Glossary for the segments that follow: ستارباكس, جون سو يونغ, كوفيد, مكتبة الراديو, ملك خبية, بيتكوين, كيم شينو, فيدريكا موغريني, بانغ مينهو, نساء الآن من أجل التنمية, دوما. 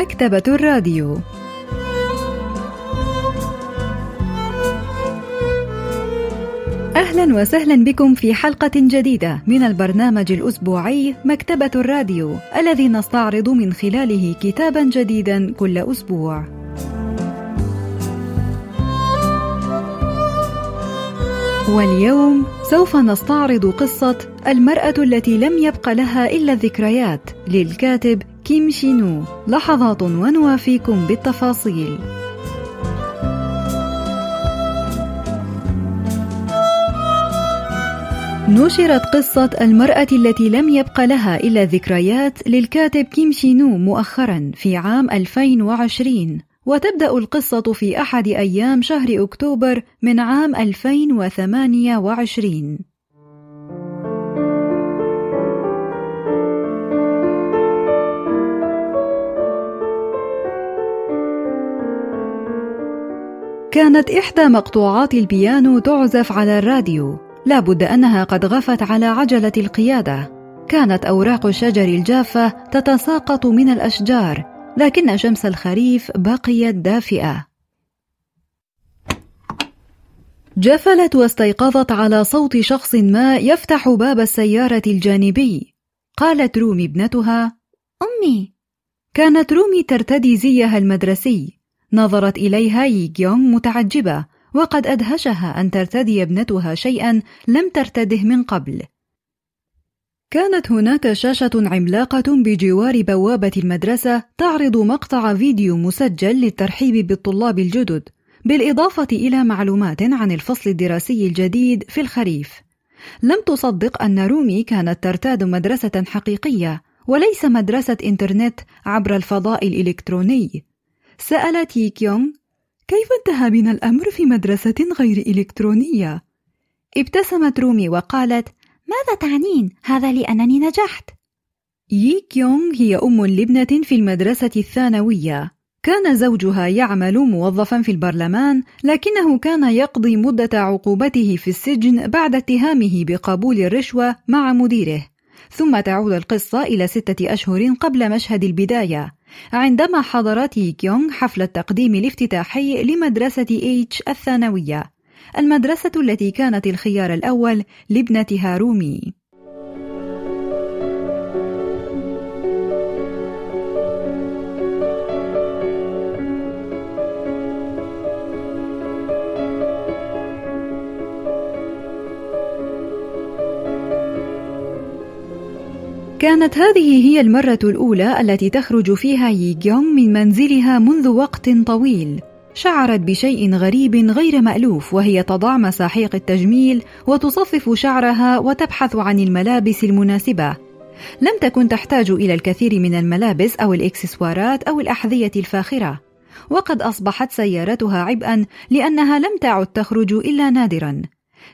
مكتبة الراديو. أهلا وسهلا بكم في حلقة جديدة من البرنامج الأسبوعي مكتبة الراديو، الذي نستعرض من خلاله كتابا جديدا كل أسبوع. واليوم سوف نستعرض قصة المرأة التي لم يبق لها إلا الذكريات للكاتب كيم شينو. لحظات ونوافيكم بالتفاصيل. نشرت قصة المرأة التي لم يبق لها إلا الذكريات للكاتب كيم شينو مؤخرا في عام 2020، وتبدأ القصة في أحد أيام شهر أكتوبر من عام 2028. كانت إحدى مقطوعات البيانو تعزف على الراديو، لا بد أنها قد غفت على عجلة القيادة. كانت أوراق الشجر الجافة تتساقط من الأشجار، لكن شمس الخريف بقيت دافئة. جفلت واستيقظت على صوت شخص ما يفتح باب السيارة الجانبي. قالت رومي ابنتها: أمي. كانت رومي ترتدي زيها المدرسي. نظرت إليها ييغيونغ متعجبة، وقد أدهشها أن ترتدي ابنتها شيئا لم ترتده من قبل. كانت هناك شاشة عملاقة بجوار بوابة المدرسة تعرض مقطع فيديو مسجل للترحيب بالطلاب الجدد، بالإضافة إلى معلومات عن الفصل الدراسي الجديد في الخريف. لم تصدق أن رومي كانت ترتاد مدرسة حقيقية وليس مدرسة إنترنت عبر الفضاء الإلكتروني. سألت ييغيونغ: كيف انتهى بنا الأمر في مدرسة غير إلكترونية؟ ابتسمت رومي وقالت: ماذا تعنين؟ هذا لأنني نجحت. ييغيونغ هي أم لابنة في المدرسة الثانوية. كان زوجها يعمل موظفا في البرلمان، لكنه كان يقضي مدة عقوبته في السجن بعد اتهامه بقبول الرشوة مع مديره. ثم تعود القصة إلى 6 أشهر قبل مشهد البداية، عندما حضرت ييغيونغ حفل التقديم الافتتاحي لمدرسة إيتش الثانوية، المدرسة التي كانت الخيار الأول لابنتها رومي. كانت هذه هي المرة الأولى التي تخرج فيها ييغيونغ من منزلها منذ وقت طويل. شعرت بشيء غريب غير مألوف وهي تضع مساحيق التجميل وتصفف شعرها وتبحث عن الملابس المناسبة. لم تكن تحتاج إلى الكثير من الملابس أو الإكسسوارات أو الأحذية الفاخرة، وقد أصبحت سيارتها عبئا لأنها لم تعد تخرج إلا نادرا.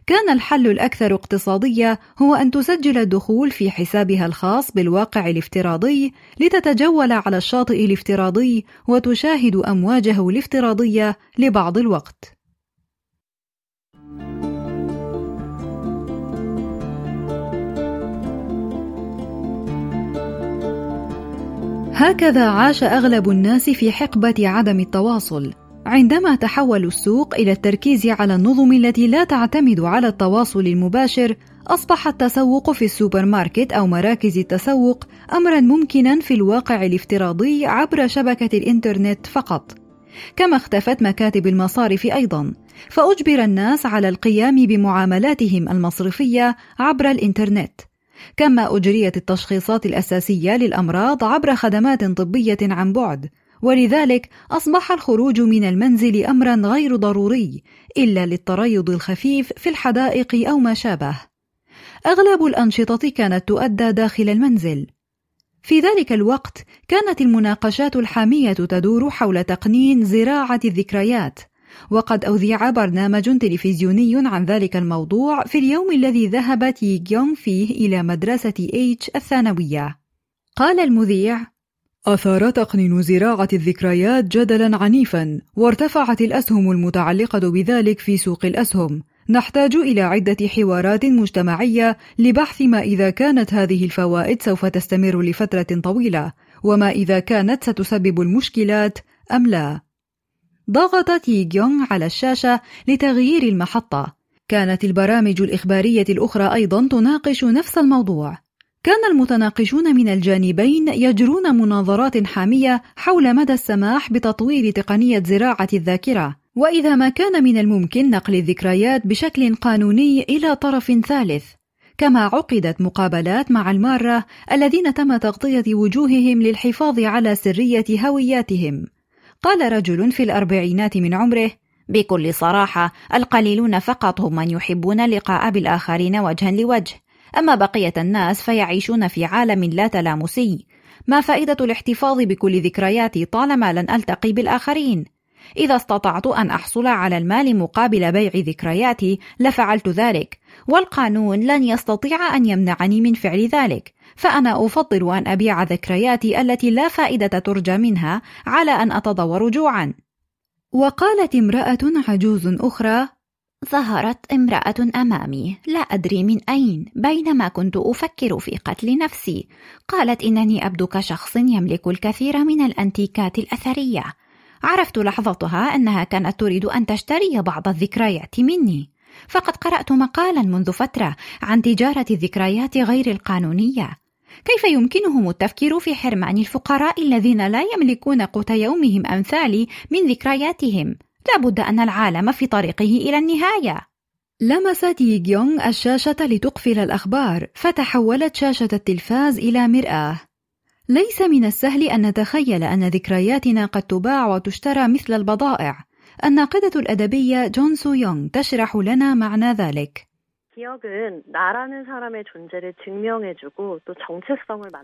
كان الحل الأكثر اقتصادية هو أن تسجل الدخول في حسابها الخاص بالواقع الافتراضي لتتجول على الشاطئ الافتراضي وتشاهد أمواجه الافتراضية لبعض الوقت. هكذا عاش أغلب الناس في حقبة عدم التواصل، عندما تحول السوق إلى التركيز على النظم التي لا تعتمد على التواصل المباشر. أصبح التسوق في السوبر ماركت أو مراكز التسوق أمرا ممكنا في الواقع الافتراضي عبر شبكة الإنترنت فقط. كما اختفت مكاتب المصارف أيضا، فأجبر الناس على القيام بمعاملاتهم المصرفية عبر الإنترنت. كما أجريت التشخيصات الأساسية للأمراض عبر خدمات طبية عن بعد، ولذلك أصبح الخروج من المنزل أمرا غير ضروري إلا للتريض الخفيف في الحدائق أو ما شابه. أغلب الأنشطة كانت تؤدى داخل المنزل. في ذلك الوقت كانت المناقشات الحامية تدور حول تقنين زراعة الذكريات، وقد أذيع برنامج تلفزيوني عن ذلك الموضوع في اليوم الذي ذهبت ييغيونغ فيه إلى مدرسة إيتش الثانوية. قال المذيع: أثار تقنين زراعة الذكريات جدلا عنيفا، وارتفعت الأسهم المتعلقة بذلك في سوق الأسهم. نحتاج إلى عدة حوارات مجتمعية لبحث ما إذا كانت هذه الفوائد سوف تستمر لفترة طويلة، وما إذا كانت ستسبب المشكلات أم لا. ضغطت يي جيونغ على الشاشة لتغيير المحطة. كانت البرامج الإخبارية الأخرى أيضا تناقش نفس الموضوع. كان المتناقشون من الجانبين يجرون مناظرات حامية حول مدى السماح بتطوير تقنية زراعة الذاكرة، وإذا ما كان من الممكن نقل الذكريات بشكل قانوني إلى طرف ثالث. كما عقدت مقابلات مع المارة الذين تم تغطية وجوههم للحفاظ على سرية هوياتهم. قال رجل في الأربعينات من عمره: بكل صراحة، القليلون فقط هم من يحبون اللقاء بالآخرين وجها لوجه، أما بقية الناس فيعيشون في عالم لا تلامسي. ما فائدة الاحتفاظ بكل ذكرياتي طالما لن ألتقي بالآخرين؟ إذا استطعت أن أحصل على المال مقابل بيع ذكرياتي لفعلت ذلك، والقانون لن يستطيع أن يمنعني من فعل ذلك، فأنا أفضل أن أبيع ذكرياتي التي لا فائدة ترجى منها على أن أتضور جوعا. وقالت امرأة عجوز أخرى: ظهرت امرأة أمامي لا أدري من أين بينما كنت أفكر في قتل نفسي. قالت: إنني أبدو كشخص يملك الكثير من الأنتيكات الأثرية. عرفت لحظتها أنها كانت تريد أن تشتري بعض الذكريات مني، فقد قرأت مقالا منذ فترة عن تجارة الذكريات غير القانونية. كيف يمكنهم التفكير في حرمان الفقراء الذين لا يملكون قوت يومهم أمثالي من ذكرياتهم؟ لابد أن العالم في طريقه إلى النهاية. لمست يي جيونغ الشاشة لتقفل الأخبار، فتحولت شاشة التلفاز إلى مرآة. ليس من السهل أن نتخيل أن ذكرياتنا قد تباع وتشترى مثل البضائع. الناقدة الأدبية جون سو يونغ تشرح لنا معنى ذلك.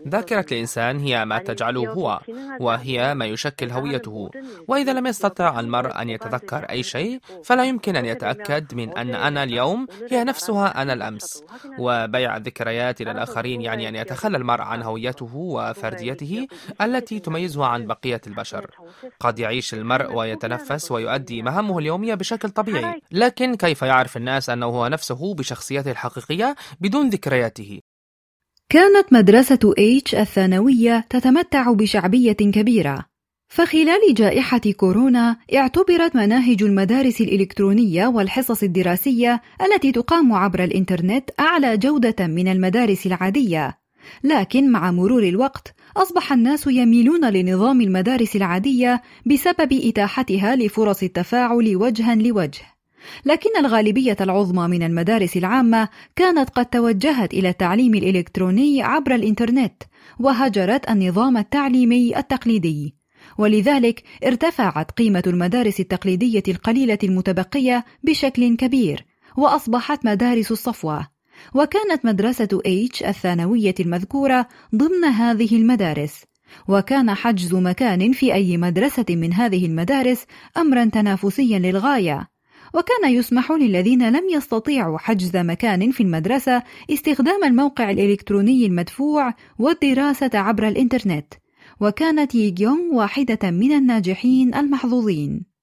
ذاكرة الإنسان هي ما تجعله هو، وهي ما يشكل هويته، وإذا لم يستطع المرء أن يتذكر أي شيء فلا يمكن أن يتأكد من أن أنا اليوم هي نفسها أنا الأمس. وبيع الذكريات إلى الآخرين يعني أن يتخلى المرء عن هويته وفرديته التي تميزه عن بقية البشر. قد يعيش المرء ويتنفس ويؤدي مهامه اليومية بشكل طبيعي، لكن كيف يعرف الناس أنه هو نفسه بشخصيته الحقيقية بدون ذكرياته؟ كانت مدرسة إيتش الثانوية تتمتع بشعبية كبيرة، فخلال جائحة كورونا اعتبرت مناهج المدارس الإلكترونية والحصص الدراسية التي تقام عبر الإنترنت أعلى جودة من المدارس العادية. لكن مع مرور الوقت أصبح الناس يميلون لنظام المدارس العادية بسبب إتاحتها لفرص التفاعل وجها لوجه، لكن الغالبية العظمى من المدارس العامة كانت قد توجهت إلى التعليم الإلكتروني عبر الإنترنت وهجرت النظام التعليمي التقليدي، ولذلك ارتفعت قيمة المدارس التقليدية القليلة المتبقية بشكل كبير وأصبحت مدارس الصفوة. وكانت مدرسة إيتش الثانوية المذكورة ضمن هذه المدارس، وكان حجز مكان في أي مدرسة من هذه المدارس أمرا تنافسيا للغاية، وكان يسمح للذين لم يستطيعوا حجز مكان في المدرسة استخدام الموقع الإلكتروني المدفوع والدراسة عبر الإنترنت. وكانت يي جيونغ واحدة من الناجحين المحظوظين.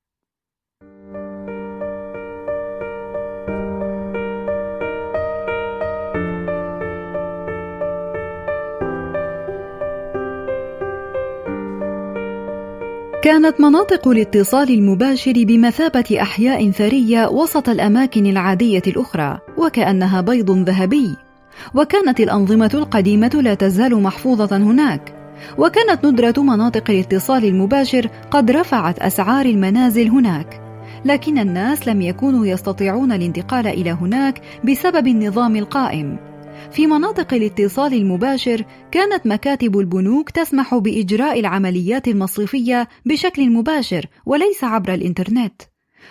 كانت مناطق الاتصال المباشر بمثابة أحياء ثرية وسط الأماكن العادية الأخرى، وكأنها بيض ذهبي. وكانت الأنظمة القديمة لا تزال محفوظة هناك، وكانت ندرة مناطق الاتصال المباشر قد رفعت أسعار المنازل هناك، لكن الناس لم يكونوا يستطيعون الانتقال إلى هناك بسبب النظام القائم. في مناطق الاتصال المباشر كانت مكاتب البنوك تسمح بإجراء العمليات المصرفية بشكل مباشر وليس عبر الإنترنت،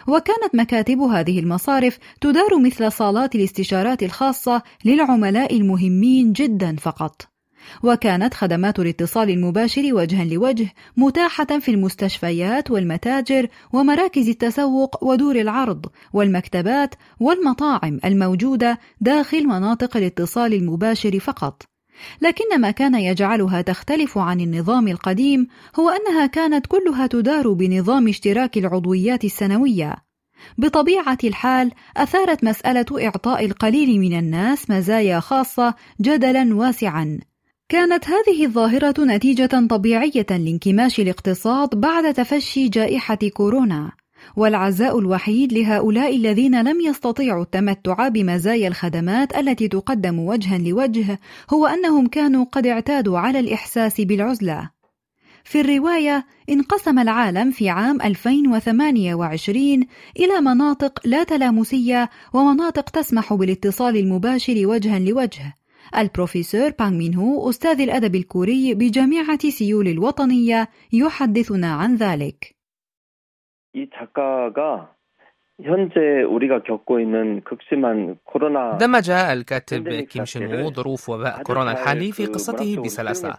وكانت مكاتب هذه المصارف تدار مثل صالات الاستشارات الخاصة للعملاء المهمين جدا فقط. وكانت خدمات الاتصال المباشر وجها لوجه متاحة في المستشفيات والمتاجر ومراكز التسوق ودور العرض والمكتبات والمطاعم الموجودة داخل مناطق الاتصال المباشر فقط. لكن ما كان يجعلها تختلف عن النظام القديم هو أنها كانت كلها تدار بنظام اشتراك العضويات السنوية. بطبيعة الحال أثارت مسألة إعطاء القليل من الناس مزايا خاصة جدلا واسعا، كانت هذه الظاهرة نتيجة طبيعية لانكماش الاقتصاد بعد تفشي جائحة كورونا، والعزاء الوحيد لهؤلاء الذين لم يستطيعوا التمتع بمزايا الخدمات التي تقدم وجها لوجه هو أنهم كانوا قد اعتادوا على الإحساس بالعزلة. في الرواية انقسم العالم في عام 2028 إلى مناطق لا تلامسية ومناطق تسمح بالاتصال المباشر وجها لوجه. البروفيسور بانغ مينهو أستاذ الأدب الكوري بجامعة سيول الوطنية يحدثنا عن ذلك. دمج الكاتب كيم شينو ظروف وباء كورونا الحالي في قصته بسلاسة،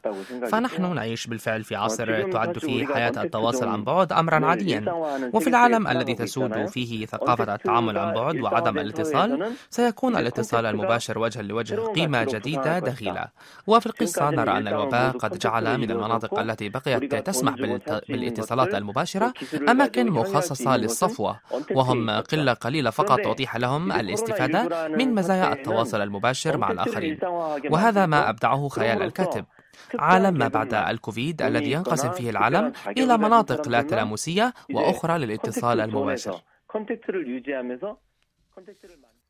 فنحن نعيش بالفعل في عصر تعد فيه حياة التواصل عن بعد أمرا عاديا، وفي العالم الذي تسود فيه ثقافة التعامل عن بعد وعدم الاتصال سيكون الاتصال المباشر وجها لوجه قيمة جديدة دخيلة. وفي القصة نرى أن الوباء قد جعل من المناطق التي بقيت تسمح بالاتصالات المباشرة أماكن مخصصة للصفوة، وهم قلة قليلة فقط تتيح لهم الاستفادة من مزايا التواصل المباشر مع الآخرين. وهذا ما أبدعه خيال الكاتب، عالم ما بعد الكوفيد الذي ينقسم فيه العالم إلى مناطق لا تلامسية وأخرى للاتصال المباشر.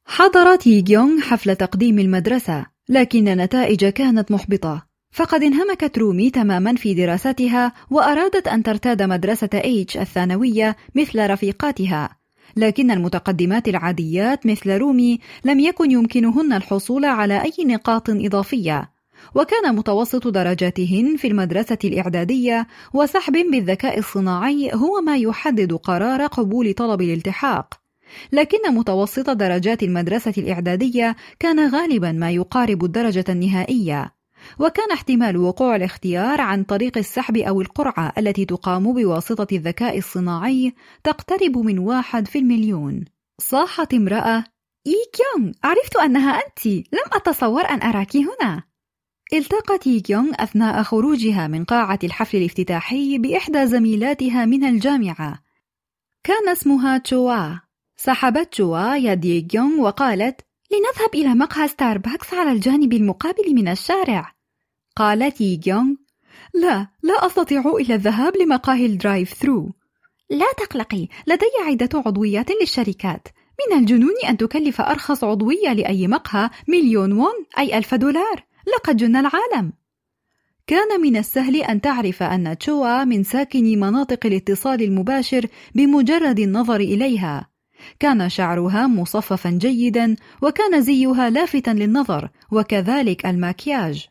حضرت يونغ حفل تقديم المدرسة، لكن النتائج كانت محبطة، فقد انهمكت رومي تماما في دراستها وأرادت أن ترتاد مدرسة إيتش الثانوية مثل رفيقاتها، لكن المتقدمات العاديات مثل رومي لم يكن يمكنهن الحصول على أي نقاط إضافية، وكان متوسط درجاتهن في المدرسة الإعدادية وسحب بالذكاء الصناعي هو ما يحدد قرار قبول طلب الالتحاق، لكن متوسط درجات المدرسة الإعدادية كان غالبا ما يقارب الدرجة النهائية، وكان احتمال وقوع الاختيار عن طريق السحب أو القرعة التي تقام بواسطة الذكاء الصناعي تقترب من 1 في المليون. صاحت امرأة: إي كيونغ، عرفت أنها أنت، لم أتصور أن أراك هنا. التقت إي كيونغ أثناء خروجها من قاعة الحفل الافتتاحي بإحدى زميلاتها من الجامعة، كان اسمها تشوا. سحبت تشوا يد إي كيونغ وقالت: لنذهب إلى مقهى ستارباكس على الجانب المقابل من الشارع. قالت إي كيونغ: لا أستطيع إلا الذهاب لمقاهي الدرايف ثرو. لا تقلقي، لدي عدة عضويات للشركات، من الجنون أن تكلف أرخص عضوية لأي مقهى 1,000,000 وون، أي $1,000. لقد جن العالم. كان من السهل أن تعرف أن تشوا من ساكني مناطق الاتصال المباشر بمجرد النظر إليها. كان شعرها مصففا جيدا، وكان زيها لافتا للنظر، وكذلك الماكياج.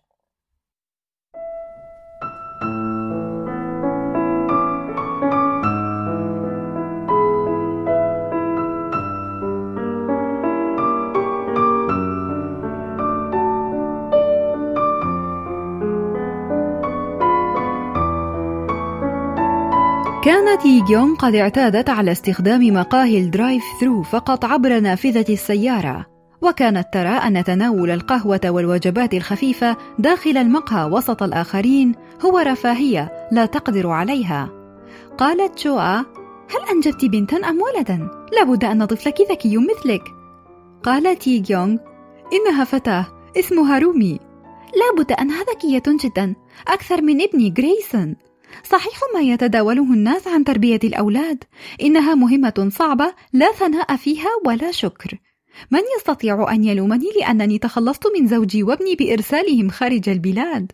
كانت إي كيونغ قد اعتادت على استخدام مقاهي الدرايف ثرو فقط عبر نافذة السيارة، وكانت ترى أن تناول القهوة والوجبات الخفيفة داخل المقهى وسط الآخرين هو رفاهية لا تقدر عليها. قالت تشوا: هل أنجبت بنتا أم ولدا؟ لابد أن طفلك ذكي مثلك. قالت إي كيونغ: إنها فتاة اسمها رومي. لابد أنها ذكية جدا، أكثر من ابني غريسون. صحيح ما يتداوله الناس عن تربية الأولاد، إنها مهمة صعبة لا ثناء فيها ولا شكر. من يستطيع أن يلومني لأنني تخلصت من زوجي وابني بإرسالهم خارج البلاد؟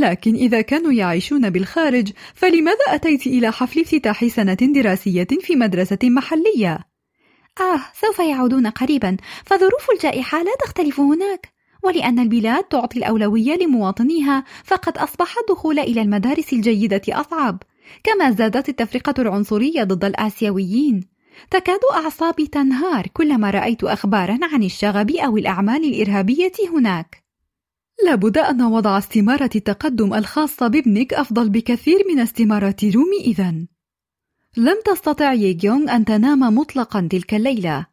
لكن إذا كانوا يعيشون بالخارج فلماذا أتيت إلى حفل افتتاح سنة دراسية في مدرسة محلية؟ سوف يعودون قريبا، فظروف الجائحة لا تختلف هناك، ولأن البلاد تعطي الأولوية لمواطنيها فقد أصبح الدخول إلى المدارس الجيدة أصعب، كما زادت التفرقة العنصرية ضد الآسيويين. تكاد أعصابي تنهار كلما رأيت أخبارا عن الشغب أو الأعمال الإرهابية هناك. لابد أن وضع استمارة التقدم الخاصة بابنك أفضل بكثير من استمارة رومي إذن. لم تستطع إي كيونغ أن تنام مطلقا تلك الليلة،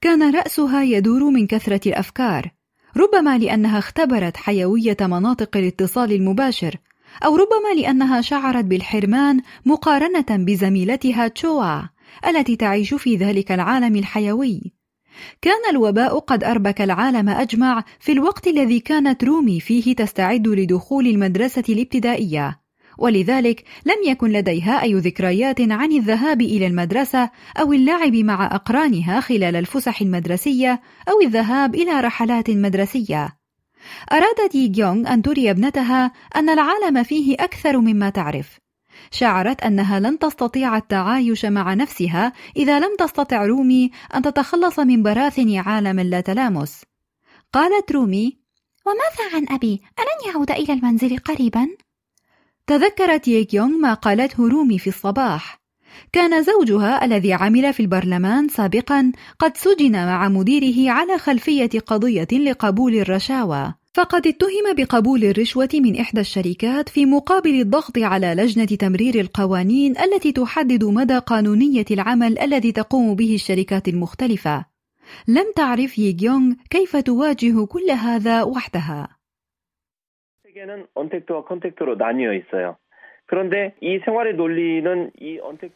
كان رأسها يدور من كثرة الأفكار، ربما لأنها اختبرت حيوية مناطق الاتصال المباشر، أو ربما لأنها شعرت بالحرمان مقارنة بزميلتها تشوا التي تعيش في ذلك العالم الحيوي. كان الوباء قد أربك العالم أجمع في الوقت الذي كانت رومي فيه تستعد لدخول المدرسة الابتدائية، ولذلك لم يكن لديها أي ذكريات عن الذهاب إلى المدرسة أو اللعب مع أقرانها خلال الفسح المدرسية أو الذهاب إلى رحلات مدرسية. أرادت ييغيونغ أن تري ابنتها أن العالم فيه أكثر مما تعرف. شعرت أنها لن تستطيع التعايش مع نفسها إذا لم تستطع رومي أن تتخلص من براثن عالم لا تلامس. قالت رومي: وماذا عن أبي؟ ألن يعود إلى المنزل قريبا؟ تذكرت ييغيونغ ما قالته رومي في الصباح. كان زوجها الذي عمل في البرلمان سابقا قد سجن مع مديره على خلفية قضية لقبول الرشاوى، فقد اتهم بقبول الرشوة من إحدى الشركات في مقابل الضغط على لجنة تمرير القوانين التي تحدد مدى قانونية العمل الذي تقوم به الشركات المختلفة. لم تعرف ييغيونغ كيف تواجه كل هذا وحدها.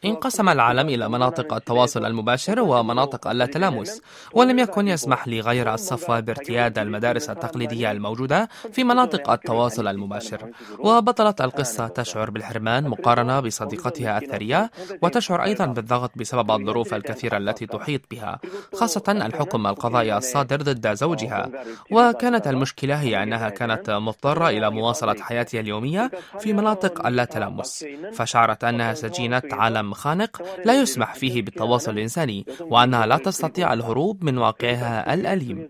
انقسم العالم إلى مناطق التواصل المباشر ومناطق اللاتلامس، ولم يكن يسمح لي غير الصفوة بارتياد المدارس التقليدية الموجودة في مناطق التواصل المباشر. وبطلت القصة تشعر بالحرمان مقارنة بصديقتها الثرية، وتشعر أيضا بالضغط بسبب الظروف الكثيرة التي تحيط بها، خاصة الحكم القضائي الصادر ضد زوجها. وكانت المشكلة هي أنها كانت مضطرة إلى مواصلة حياتها اليومية في مناطق اللاتلامس، فشعرت أنها سجينة عالم خانق لا يسمح فيه بالتواصل الإنساني، وأنها لا تستطيع الهروب من واقعها الأليم.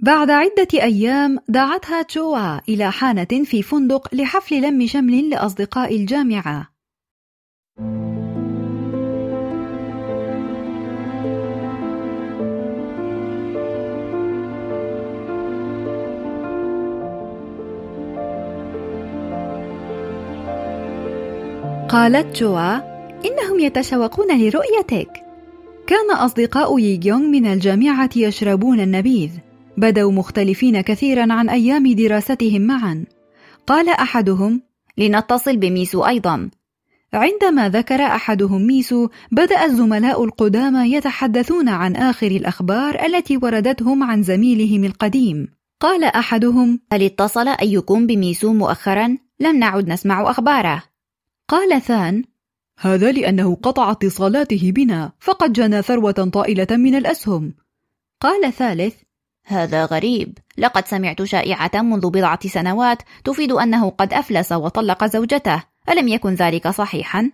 بعد عدة أيام دعتها تشوا إلى حانة في فندق لحفل لم شمل لأصدقاء الجامعة. قالت جوا: إنهم يتشوقون لرؤيتك. كان أصدقاء ييغيونغ من الجامعة يشربون النبيذ. بدوا مختلفين كثيرا عن أيام دراستهم معا. قال أحدهم: لنتصل بميسو أيضا. عندما ذكر أحدهم ميسو، بدأ الزملاء القدامى يتحدثون عن آخر الأخبار التي وردتهم عن زميلهم القديم. قال أحدهم: هل اتصل أيكم بميسو مؤخرا؟ لم نعد نسمع أخباره. قال ثان: هذا لأنه قطع اتصالاته بنا، فقد جنى ثروة طائلة من الأسهم. قال ثالث: هذا غريب، لقد سمعت شائعة منذ بضعة سنوات تفيد أنه قد أفلس وطلق زوجته، ألم يكن ذلك صحيحا؟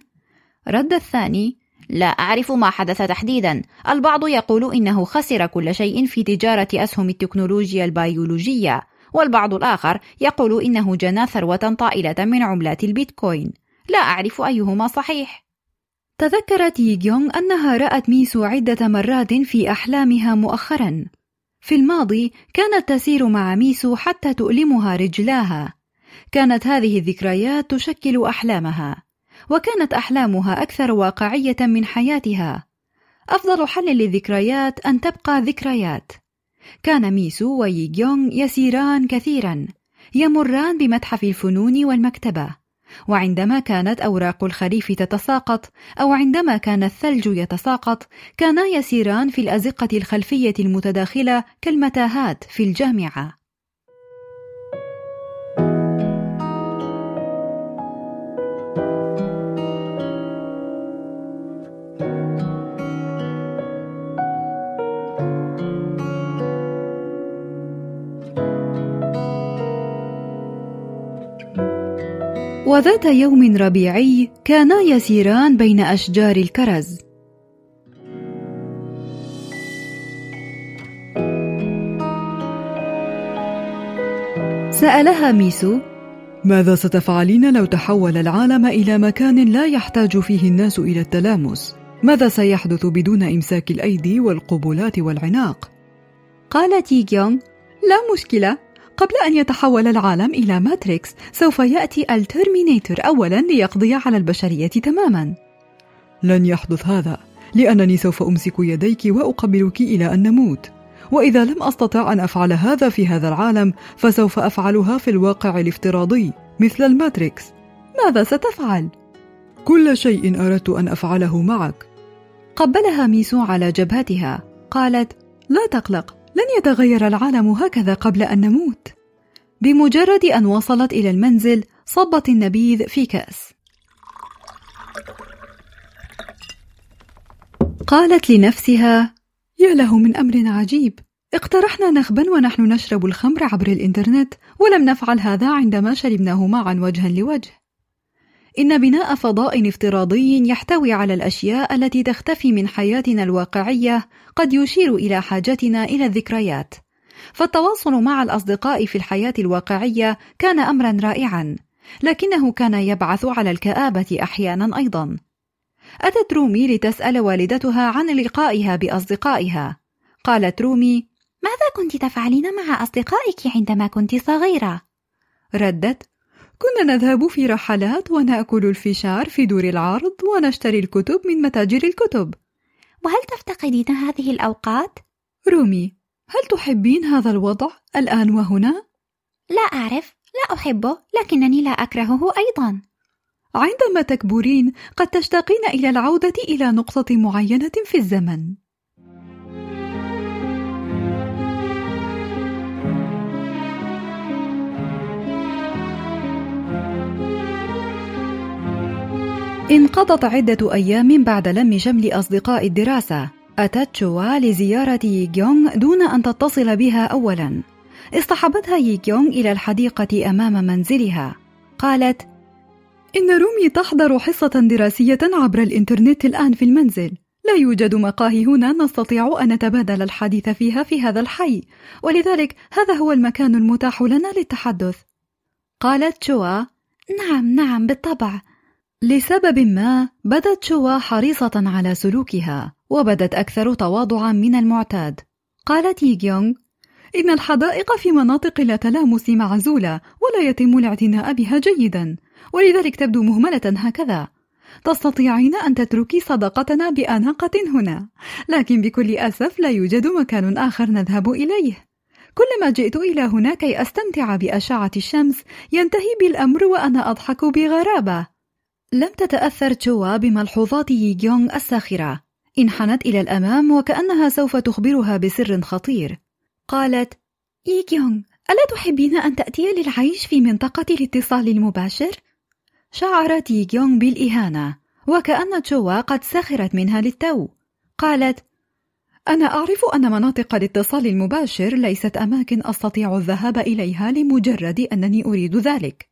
رد الثاني: لا أعرف ما حدث تحديدا، البعض يقول إنه خسر كل شيء في تجارة أسهم التكنولوجيا البيولوجية، والبعض الآخر يقول إنه جنى ثروة طائلة من عملات البيتكوين، لا أعرف أيهما صحيح. تذكرت ييغيونغ أنها رأت ميسو عدة مرات في أحلامها مؤخرا. في الماضي كانت تسير مع ميسو حتى تؤلمها رجلاها. كانت هذه الذكريات تشكل أحلامها، وكانت أحلامها أكثر واقعية من حياتها. أفضل حل للذكريات أن تبقى ذكريات. كان ميسو وييغيونغ يسيران كثيرا، يمران بمتحف الفنون والمكتبة، وعندما كانت أوراق الخريف تتساقط أو عندما كان الثلج يتساقط، كانا يسيران في الأزقة الخلفية المتداخلة كالمتاهات في الجامعة. وذات يوم ربيعي كانا يسيران بين أشجار الكرز. سألها ميسو: ماذا ستفعلين لو تحول العالم إلى مكان لا يحتاج فيه الناس إلى التلامس؟ ماذا سيحدث بدون إمساك الأيدي والقبلات والعناق؟ قالت ييغيونغ: لا مشكلة، قبل أن يتحول العالم إلى ماتريكس سوف يأتي الترمينيتور أولا ليقضي على البشرية تماما. لن يحدث هذا، لأنني سوف أمسك يديك وأقبلك إلى أن نموت، وإذا لم أستطع أن أفعل هذا في هذا العالم فسوف أفعلها في الواقع الافتراضي مثل الماتريكس. ماذا ستفعل؟ كل شيء أردت أن أفعله معك. قبلها ميسو على جبهتها. قالت: لا تقلق، لن يتغير العالم هكذا قبل أن نموت. بمجرد أن وصلت إلى المنزل، صبت النبيذ في كأس. قالت لنفسها: يا له من أمر عجيب، اقترحنا نخبا ونحن نشرب الخمر عبر الإنترنت، ولم نفعل هذا عندما شربناه معا وجها لوجه. إن بناء فضاء افتراضي يحتوي على الأشياء التي تختفي من حياتنا الواقعية قد يشير إلى حاجتنا إلى الذكريات، فالتواصل مع الأصدقاء في الحياة الواقعية كان أمرا رائعا، لكنه كان يبعث على الكآبة أحيانا أيضا. أتت رومي لتسأل والدتها عن لقائها بأصدقائها. قالت رومي: ماذا كنت تفعلين مع أصدقائك عندما كنت صغيرة؟ ردت: كنا نذهب في رحلات ونأكل الفشار في دور العرض ونشتري الكتب من متاجر الكتب. وهل تفتقدين هذه الأوقات؟ رومي: هل تحبين هذا الوضع الآن وهنا؟ لا أعرف، لا أحبه، لكنني لا أكرهه أيضا. عندما تكبرين قد تشتاقين إلى العودة إلى نقطة معينة في الزمن. انقضت عدة أيام بعد لم شمل أصدقاء الدراسة. أتت شوا لزيارة ييكيونغ دون أن تتصل بها أولا. اصطحبتها ييكيونغ إلى الحديقة أمام منزلها. قالت: إن رومي تحضر حصة دراسية عبر الإنترنت الآن في المنزل. لا يوجد مقاهي هنا نستطيع أن نتبادل الحديث فيها في هذا الحي، ولذلك هذا هو المكان المتاح لنا للتحدث. قالت شوا: نعم بالطبع. لسبب ما بدت شوا حريصة على سلوكها، وبدت أكثر تواضعا من المعتاد. قالت ييكيونغ: إن الحدائق في مناطق لا تلامس معزولة، ولا يتم الاعتناء بها جيدا، ولذلك تبدو مهملة هكذا. تستطيعين أن تتركي صداقتنا بأناقة هنا، لكن بكل أسف لا يوجد مكان آخر نذهب إليه. كلما جئت إلى هنا كي أستمتع بأشعة الشمس ينتهي بالأمر وأنا أضحك بغرابة. لم تتأثر تشوا بملحوظات ييكيونغ الساخرة. انحنت إلى الأمام وكأنها سوف تخبرها بسر خطير. قالت: ييكيونغ، ألا تحبين أن تأتي للعيش في منطقة الاتصال المباشر؟ شعرت ييكيونغ بالإهانة، وكأن تشوا قد سخرت منها للتو. قالت: أنا أعرف أن مناطق الاتصال المباشر ليست أماكن أستطيع الذهاب إليها لمجرد أنني أريد ذلك.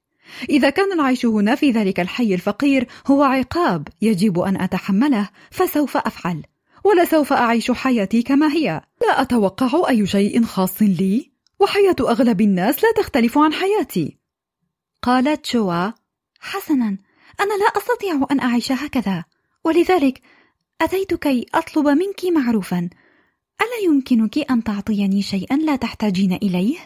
إذا كان العيش هنا في ذلك الحي الفقير هو عقاب يجب أن أتحمله، فسوف أفعل، ولا سوف أعيش حياتي كما هي. لا أتوقع أي شيء خاص لي، وحياة أغلب الناس لا تختلف عن حياتي. قالت شوا: حسنا، أنا لا أستطيع أن أعيش هكذا، ولذلك أتيت كي أطلب منك معروفا. ألا يمكنك أن تعطيني شيئا لا تحتاجين إليه؟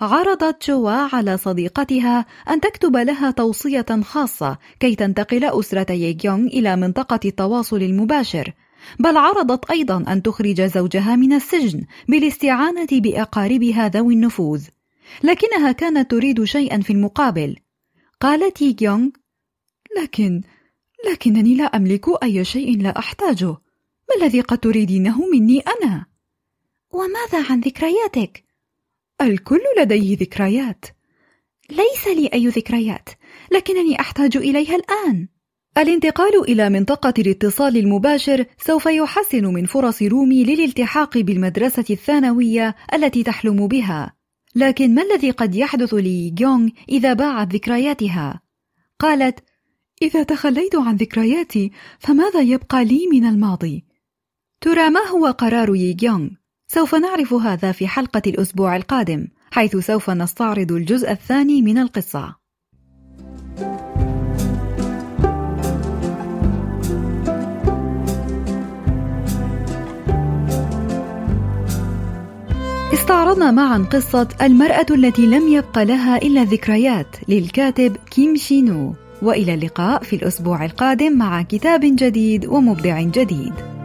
عرضت شوا على صديقتها أن تكتب لها توصية خاصة كي تنتقل أسرة ييكيونغ إلى منطقة التواصل المباشر، بل عرضت أيضا أن تخرج زوجها من السجن بالاستعانة بأقاربها ذوي النفوذ، لكنها كانت تريد شيئا في المقابل. قالت ييكيونغ: لكنني لا أملك أي شيء لا أحتاجه. ما الذي قد تريدينه مني أنا؟ وماذا عن ذكرياتك؟ الكل لديه ذكريات. ليس لي أي ذكريات، لكنني أحتاج إليها الآن. الانتقال إلى منطقة الاتصال المباشر سوف يحسن من فرص رومي للالتحاق بالمدرسة الثانوية التي تحلم بها، لكن ما الذي قد يحدث لييكيونغ إذا باعت ذكرياتها؟ قالت: إذا تخليت عن ذكرياتي فماذا يبقى لي من الماضي؟ ترى ما هو قرار ييكيونغ؟ سوف نعرف هذا في حلقة الأسبوع القادم، حيث سوف نستعرض الجزء الثاني من القصة. استعرضنا معا قصة المرأة التي لم يبق لها إلا ذكريات للكاتب كيم شينو، وإلى اللقاء في الأسبوع القادم مع كتاب جديد ومبدع جديد.